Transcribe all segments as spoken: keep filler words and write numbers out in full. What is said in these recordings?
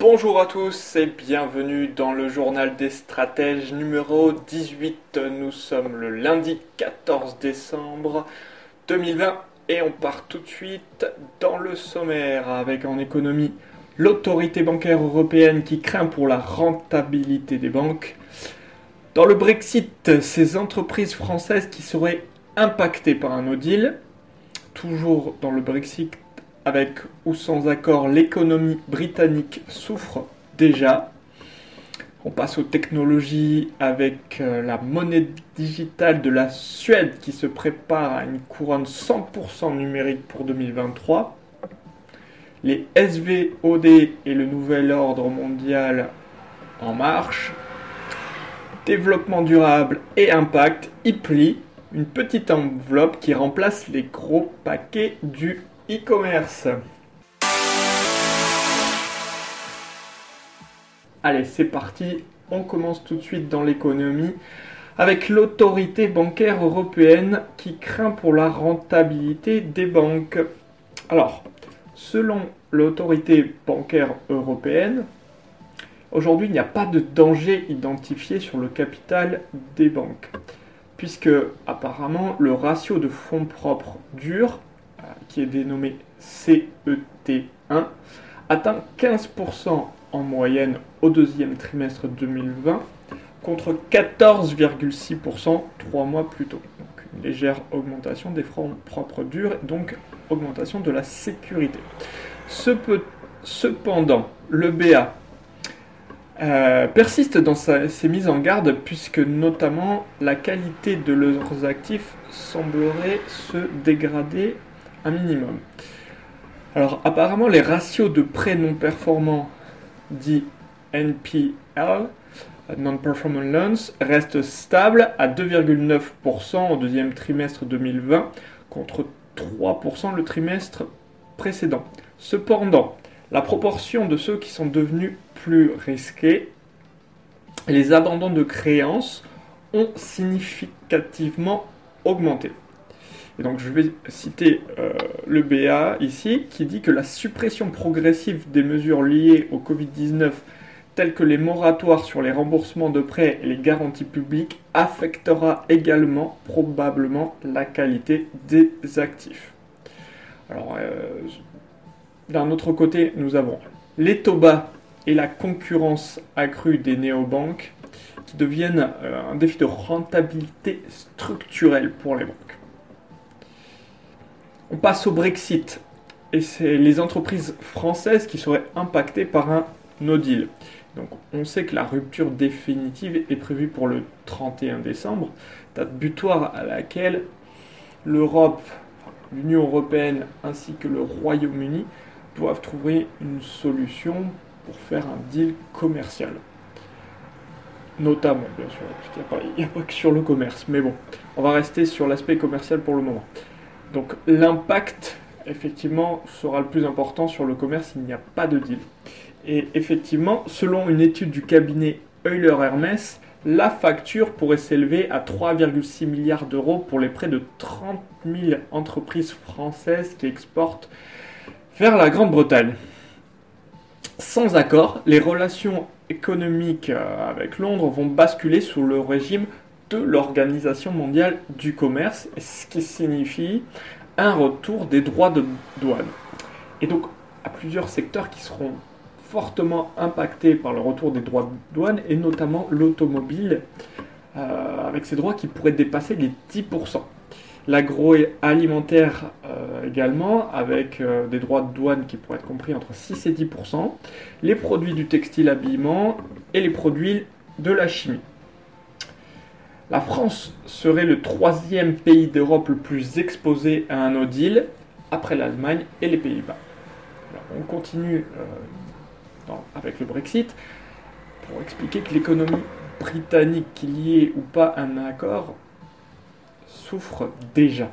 Bonjour à tous et bienvenue dans le journal des stratèges numéro dix-huit. Nous sommes le lundi quatorze décembre deux mille vingt et on part tout de suite dans le sommaire avec en économie l'autorité bancaire européenne qui craint pour la rentabilité des banques. Dans le Brexit, ces entreprises françaises qui seraient impactées par un no deal. Toujours dans le Brexit, avec ou sans accord, l'économie britannique souffre déjà. On passe aux technologies avec la monnaie digitale de la Suède qui se prépare à une couronne cent pour cent numérique pour deux mille vingt-trois. Les S V O D et le nouvel ordre mondial en marche. Développement durable et impact, Hipli, une petite enveloppe qui remplace les gros paquets du e-commerce. Allez, c'est parti, on commence tout de suite dans l'économie avec l'autorité bancaire européenne qui craint pour la rentabilité des banques. Alors, selon l'autorité bancaire européenne, aujourd'hui il n'y a pas de danger identifié sur le capital des banques, puisque apparemment le ratio de fonds propres durs, qui est dénommé C E T un, atteint quinze pour cent en moyenne au deuxième trimestre deux mille vingt, contre quatorze virgule six pour cent trois mois plus tôt. Donc une légère augmentation des fonds propres durs, donc augmentation de la sécurité. Cependant, le B A euh, persiste dans sa, ses mises en garde, puisque notamment la qualité de leurs actifs semblerait se dégrader un minimum. Alors apparemment les ratios de prêts non performants, dit N P L, non-performing loans, restent stables à deux virgule neuf pour cent au deuxième trimestre deux mille vingt contre trois pour cent le trimestre précédent. Cependant, la proportion de ceux qui sont devenus plus risqués et les abandons de créances ont significativement augmenté. Et donc je vais citer euh, le B A ici, qui dit que la suppression progressive des mesures liées au covid dix-neuf, telles que les moratoires sur les remboursements de prêts et les garanties publiques, affectera également probablement la qualité des actifs. Alors, euh, d'un autre côté, nous avons les taux bas et la concurrence accrue des néobanques, qui deviennent euh, un défi de rentabilité structurelle pour les banques. On passe au Brexit, et c'est les entreprises françaises qui seraient impactées par un no deal. Donc on sait que la rupture définitive est prévue pour le trente et un décembre, date butoir à laquelle l'Europe, l'Union européenne ainsi que le Royaume-Uni doivent trouver une solution pour faire un deal commercial. Notamment, bien sûr, parce qu'il n'y a, a pas que sur le commerce, mais bon, on va rester sur l'aspect commercial pour le moment. Donc l'impact, effectivement, sera le plus important sur le commerce, il n'y a pas de deal. Et effectivement, selon une étude du cabinet Euler Hermès, la facture pourrait s'élever à trois virgule six milliards d'euros pour les près de trente mille entreprises françaises qui exportent vers la Grande-Bretagne. Sans accord, les relations économiques avec Londres vont basculer sous le régime de l'Organisation mondiale du commerce, ce qui signifie un retour des droits de douane. Et donc, à plusieurs secteurs qui seront fortement impactés par le retour des droits de douane, et notamment l'automobile, euh, avec ses droits qui pourraient dépasser les dix pour cent. L'agroalimentaire euh, également, avec euh, des droits de douane qui pourraient être compris entre six et dix pour cent. Les produits du textile habillement et les produits de la chimie. La France serait le troisième pays d'Europe le plus exposé à un no deal, après l'Allemagne et les Pays-Bas. Alors, on continue euh, dans, avec le Brexit, pour expliquer que l'économie britannique, qu'il y ait ou pas un accord, souffre déjà.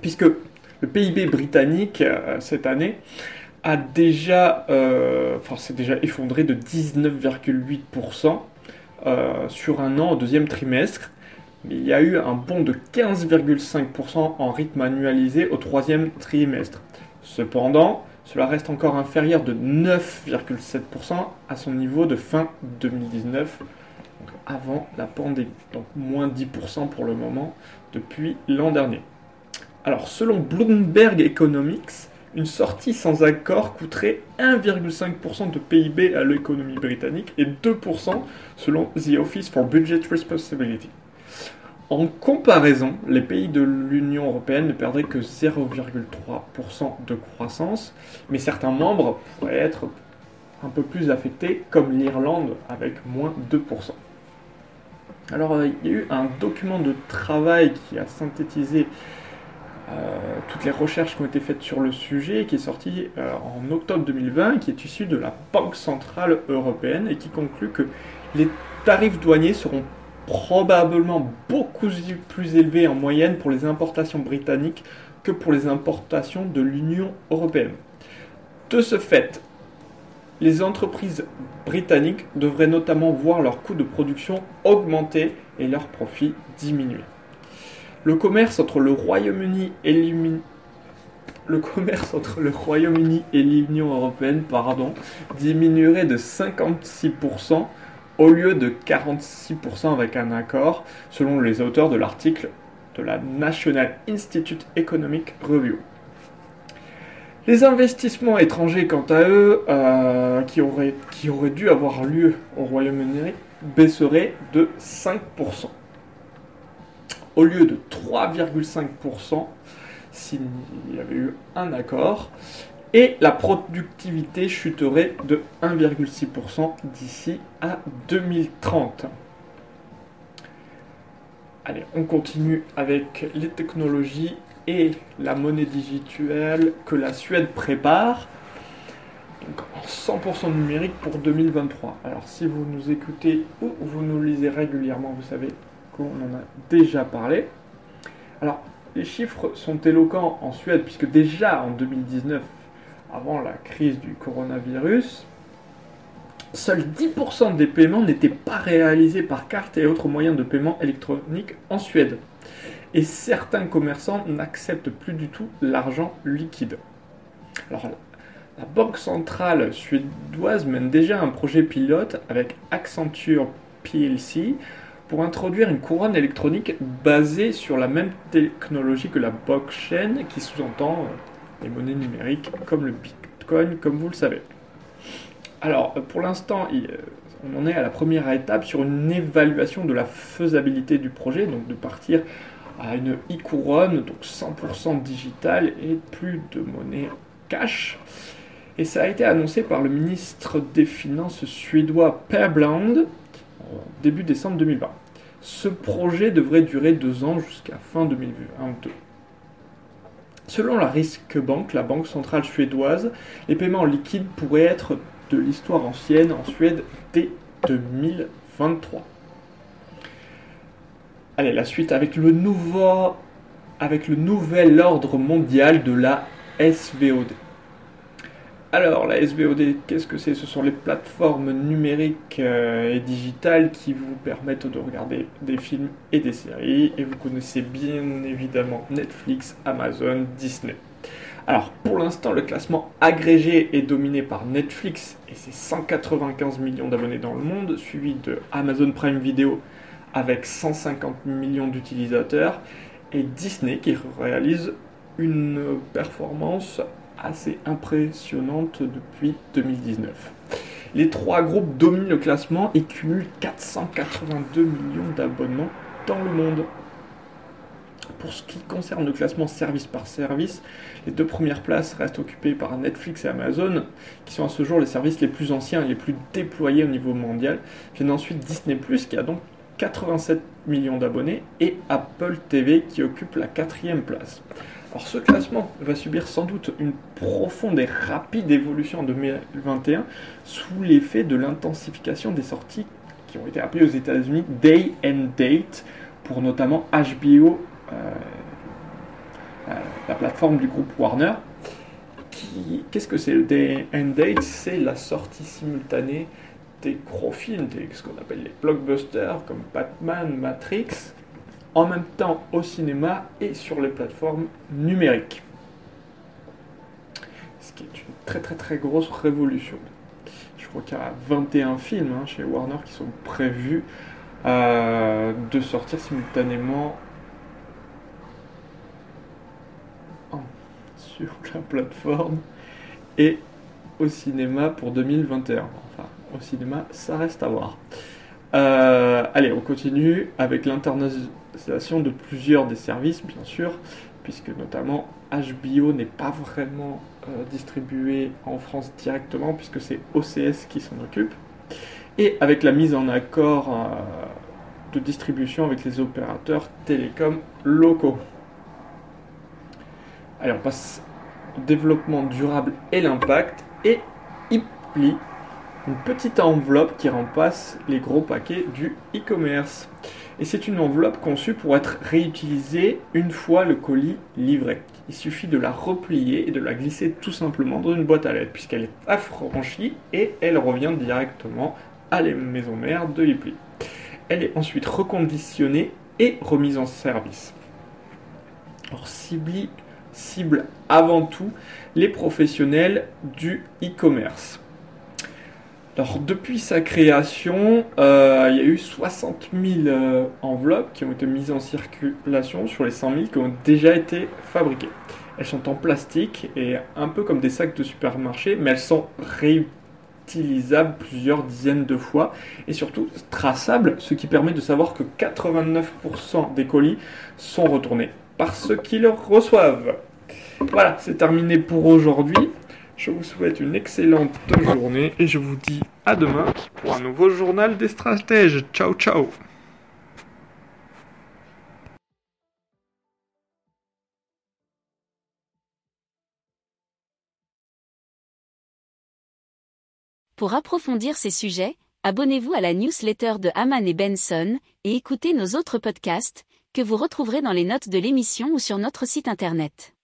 Puisque le P I B britannique, euh, cette année, a déjà, euh, enfin, s'est déjà effondré de dix-neuf virgule huit pour cent euh, sur un an au deuxième trimestre. Mais il y a eu un bond de quinze virgule cinq pour cent en rythme annualisé au troisième trimestre. Cependant, cela reste encore inférieur de neuf virgule sept pour cent à son niveau de fin deux mille dix-neuf, donc avant la pandémie. Donc moins dix pour cent pour le moment depuis l'an dernier. Alors selon Bloomberg Economics, une sortie sans accord coûterait un virgule cinq pour cent de P I B à l'économie britannique et deux pour cent selon The Office for Budget Responsibility. En comparaison, les pays de l'Union européenne ne perdraient que zéro virgule trois pour cent de croissance, mais certains membres pourraient être un peu plus affectés, comme l'Irlande, avec moins deux pour cent. Alors, il y a eu un document de travail qui a synthétisé euh, toutes les recherches qui ont été faites sur le sujet, qui est sorti euh, en octobre deux mille vingt, qui est issu de la Banque Centrale Européenne, et qui conclut que les tarifs douaniers seront probablement beaucoup plus élevé en moyenne pour les importations britanniques que pour les importations de l'Union européenne. De ce fait, les entreprises britanniques devraient notamment voir leurs coûts de production augmenter et leurs profits diminuer. Le commerce entre le Royaume-Uni et l'Union Le commerce entre le Royaume-Uni et l'Union européenne, pardon, diminuerait de cinquante-six pour cent au lieu de quarante-six pour cent avec un accord, selon les auteurs de l'article de la National Institute Economic Review. Les investissements étrangers, quant à eux, euh, qui, auraient, qui auraient dû avoir lieu au Royaume-Uni, baisseraient de cinq pour cent, au lieu de trois virgule cinq pour cent s'il y avait eu un accord, et la productivité chuterait de un virgule six pour cent d'ici à deux mille trente. Allez, on continue avec les technologies et la monnaie digitale que la Suède prépare. Donc en cent pour cent numérique pour deux mille vingt-trois. Alors si vous nous écoutez ou vous nous lisez régulièrement, vous savez qu'on en a déjà parlé. Alors les chiffres sont éloquents en Suède puisque déjà en deux mille dix-neuf, avant la crise du coronavirus, seuls dix pour cent des paiements n'étaient pas réalisés par carte et autres moyens de paiement électronique en Suède. Et certains commerçants n'acceptent plus du tout l'argent liquide. Alors, la Banque centrale suédoise mène déjà un projet pilote avec Accenture P L C pour introduire une couronne électronique basée sur la même technologie que la blockchain qui sous-entend les monnaies numériques comme le Bitcoin, comme vous le savez. Alors, pour l'instant, on en est à la première étape sur une évaluation de la faisabilité du projet, donc de partir à une e-couronne, donc cent pour cent digitale et plus de monnaie cash. Et ça a été annoncé par le ministre des Finances suédois Per Blund début décembre deux mille vingt. Ce projet devrait durer deux ans jusqu'à fin deux mille vingt-deux. Selon la Riksbank, la banque centrale suédoise, les paiements liquides pourraient être de l'histoire ancienne en Suède dès deux mille vingt-trois. Allez, la suite avec le nouveau, avec le nouvel ordre mondial de la S V O D. Alors, la S V O D, qu'est-ce que c'est ? Ce sont les plateformes numériques et digitales qui vous permettent de regarder des films et des séries. Et vous connaissez bien évidemment Netflix, Amazon, Disney. Alors, pour l'instant, le classement agrégé est dominé par Netflix et ses cent quatre-vingt-quinze millions d'abonnés dans le monde, suivi de Amazon Prime Video avec cent cinquante millions d'utilisateurs et Disney qui réalise une performance assez impressionnante depuis deux mille dix-neuf. Les trois groupes dominent le classement et cumulent quatre cent quatre-vingt-deux millions d'abonnements dans le monde. Pour ce qui concerne le classement service par service, les deux premières places restent occupées par Netflix et Amazon, qui sont à ce jour les services les plus anciens et les plus déployés au niveau mondial. Viennent ensuite Disney plus, qui a donc quatre-vingt-sept millions d'abonnés, et Apple T V, qui occupe la quatrième place. Alors ce classement va subir sans doute une profonde et rapide évolution en deux mille vingt et un sous l'effet de l'intensification des sorties qui ont été appelées aux États-Unis Day and Date, pour notamment H B O, euh, euh, la plateforme du groupe Warner. Qui, qu'est-ce que c'est le Day and Date? C'est la sortie simultanée des gros films, des, ce qu'on appelle les blockbusters comme Batman, Matrix, en même temps au cinéma et sur les plateformes numériques. Ce qui est une très très très grosse révolution. Je crois qu'il y a vingt et un films hein, chez Warner qui sont prévus euh, de sortir simultanément en, sur la plateforme et au cinéma pour deux mille vingt et un. Enfin, au cinéma, ça reste à voir. Euh, allez, on continue avec l'internationalisation de plusieurs des services, bien sûr, puisque notamment H B O n'est pas vraiment euh, distribué en France directement, puisque c'est O C S qui s'en occupe, et avec la mise en accord euh, de distribution avec les opérateurs télécoms locaux. Allez, on passe au développement durable et l'impact, et Hipli, une petite enveloppe qui remplace les gros paquets du e-commerce. Et c'est une enveloppe conçue pour être réutilisée une fois le colis livré. Il suffit de la replier et de la glisser tout simplement dans une boîte à lettres, puisqu'elle est affranchie et elle revient directement à la maison mère de Hipli. Elle est ensuite reconditionnée et remise en service. Alors, cible, cible avant tout les professionnels du e-commerce. Alors, depuis sa création, euh, il y a eu soixante mille euh, enveloppes qui ont été mises en circulation sur les cent mille qui ont déjà été fabriquées. Elles sont en plastique et un peu comme des sacs de supermarché, mais elles sont réutilisables plusieurs dizaines de fois et surtout traçables, ce qui permet de savoir que quatre-vingt-neuf pour cent des colis sont retournés par ceux qui les reçoivent. Voilà, c'est terminé pour aujourd'hui. Je vous souhaite une excellente journée et je vous dis à demain pour un nouveau journal des stratèges. Ciao, ciao! Pour approfondir ces sujets, abonnez-vous à la newsletter de Aman Benson et écoutez nos autres podcasts que vous retrouverez dans les notes de l'émission ou sur notre site internet.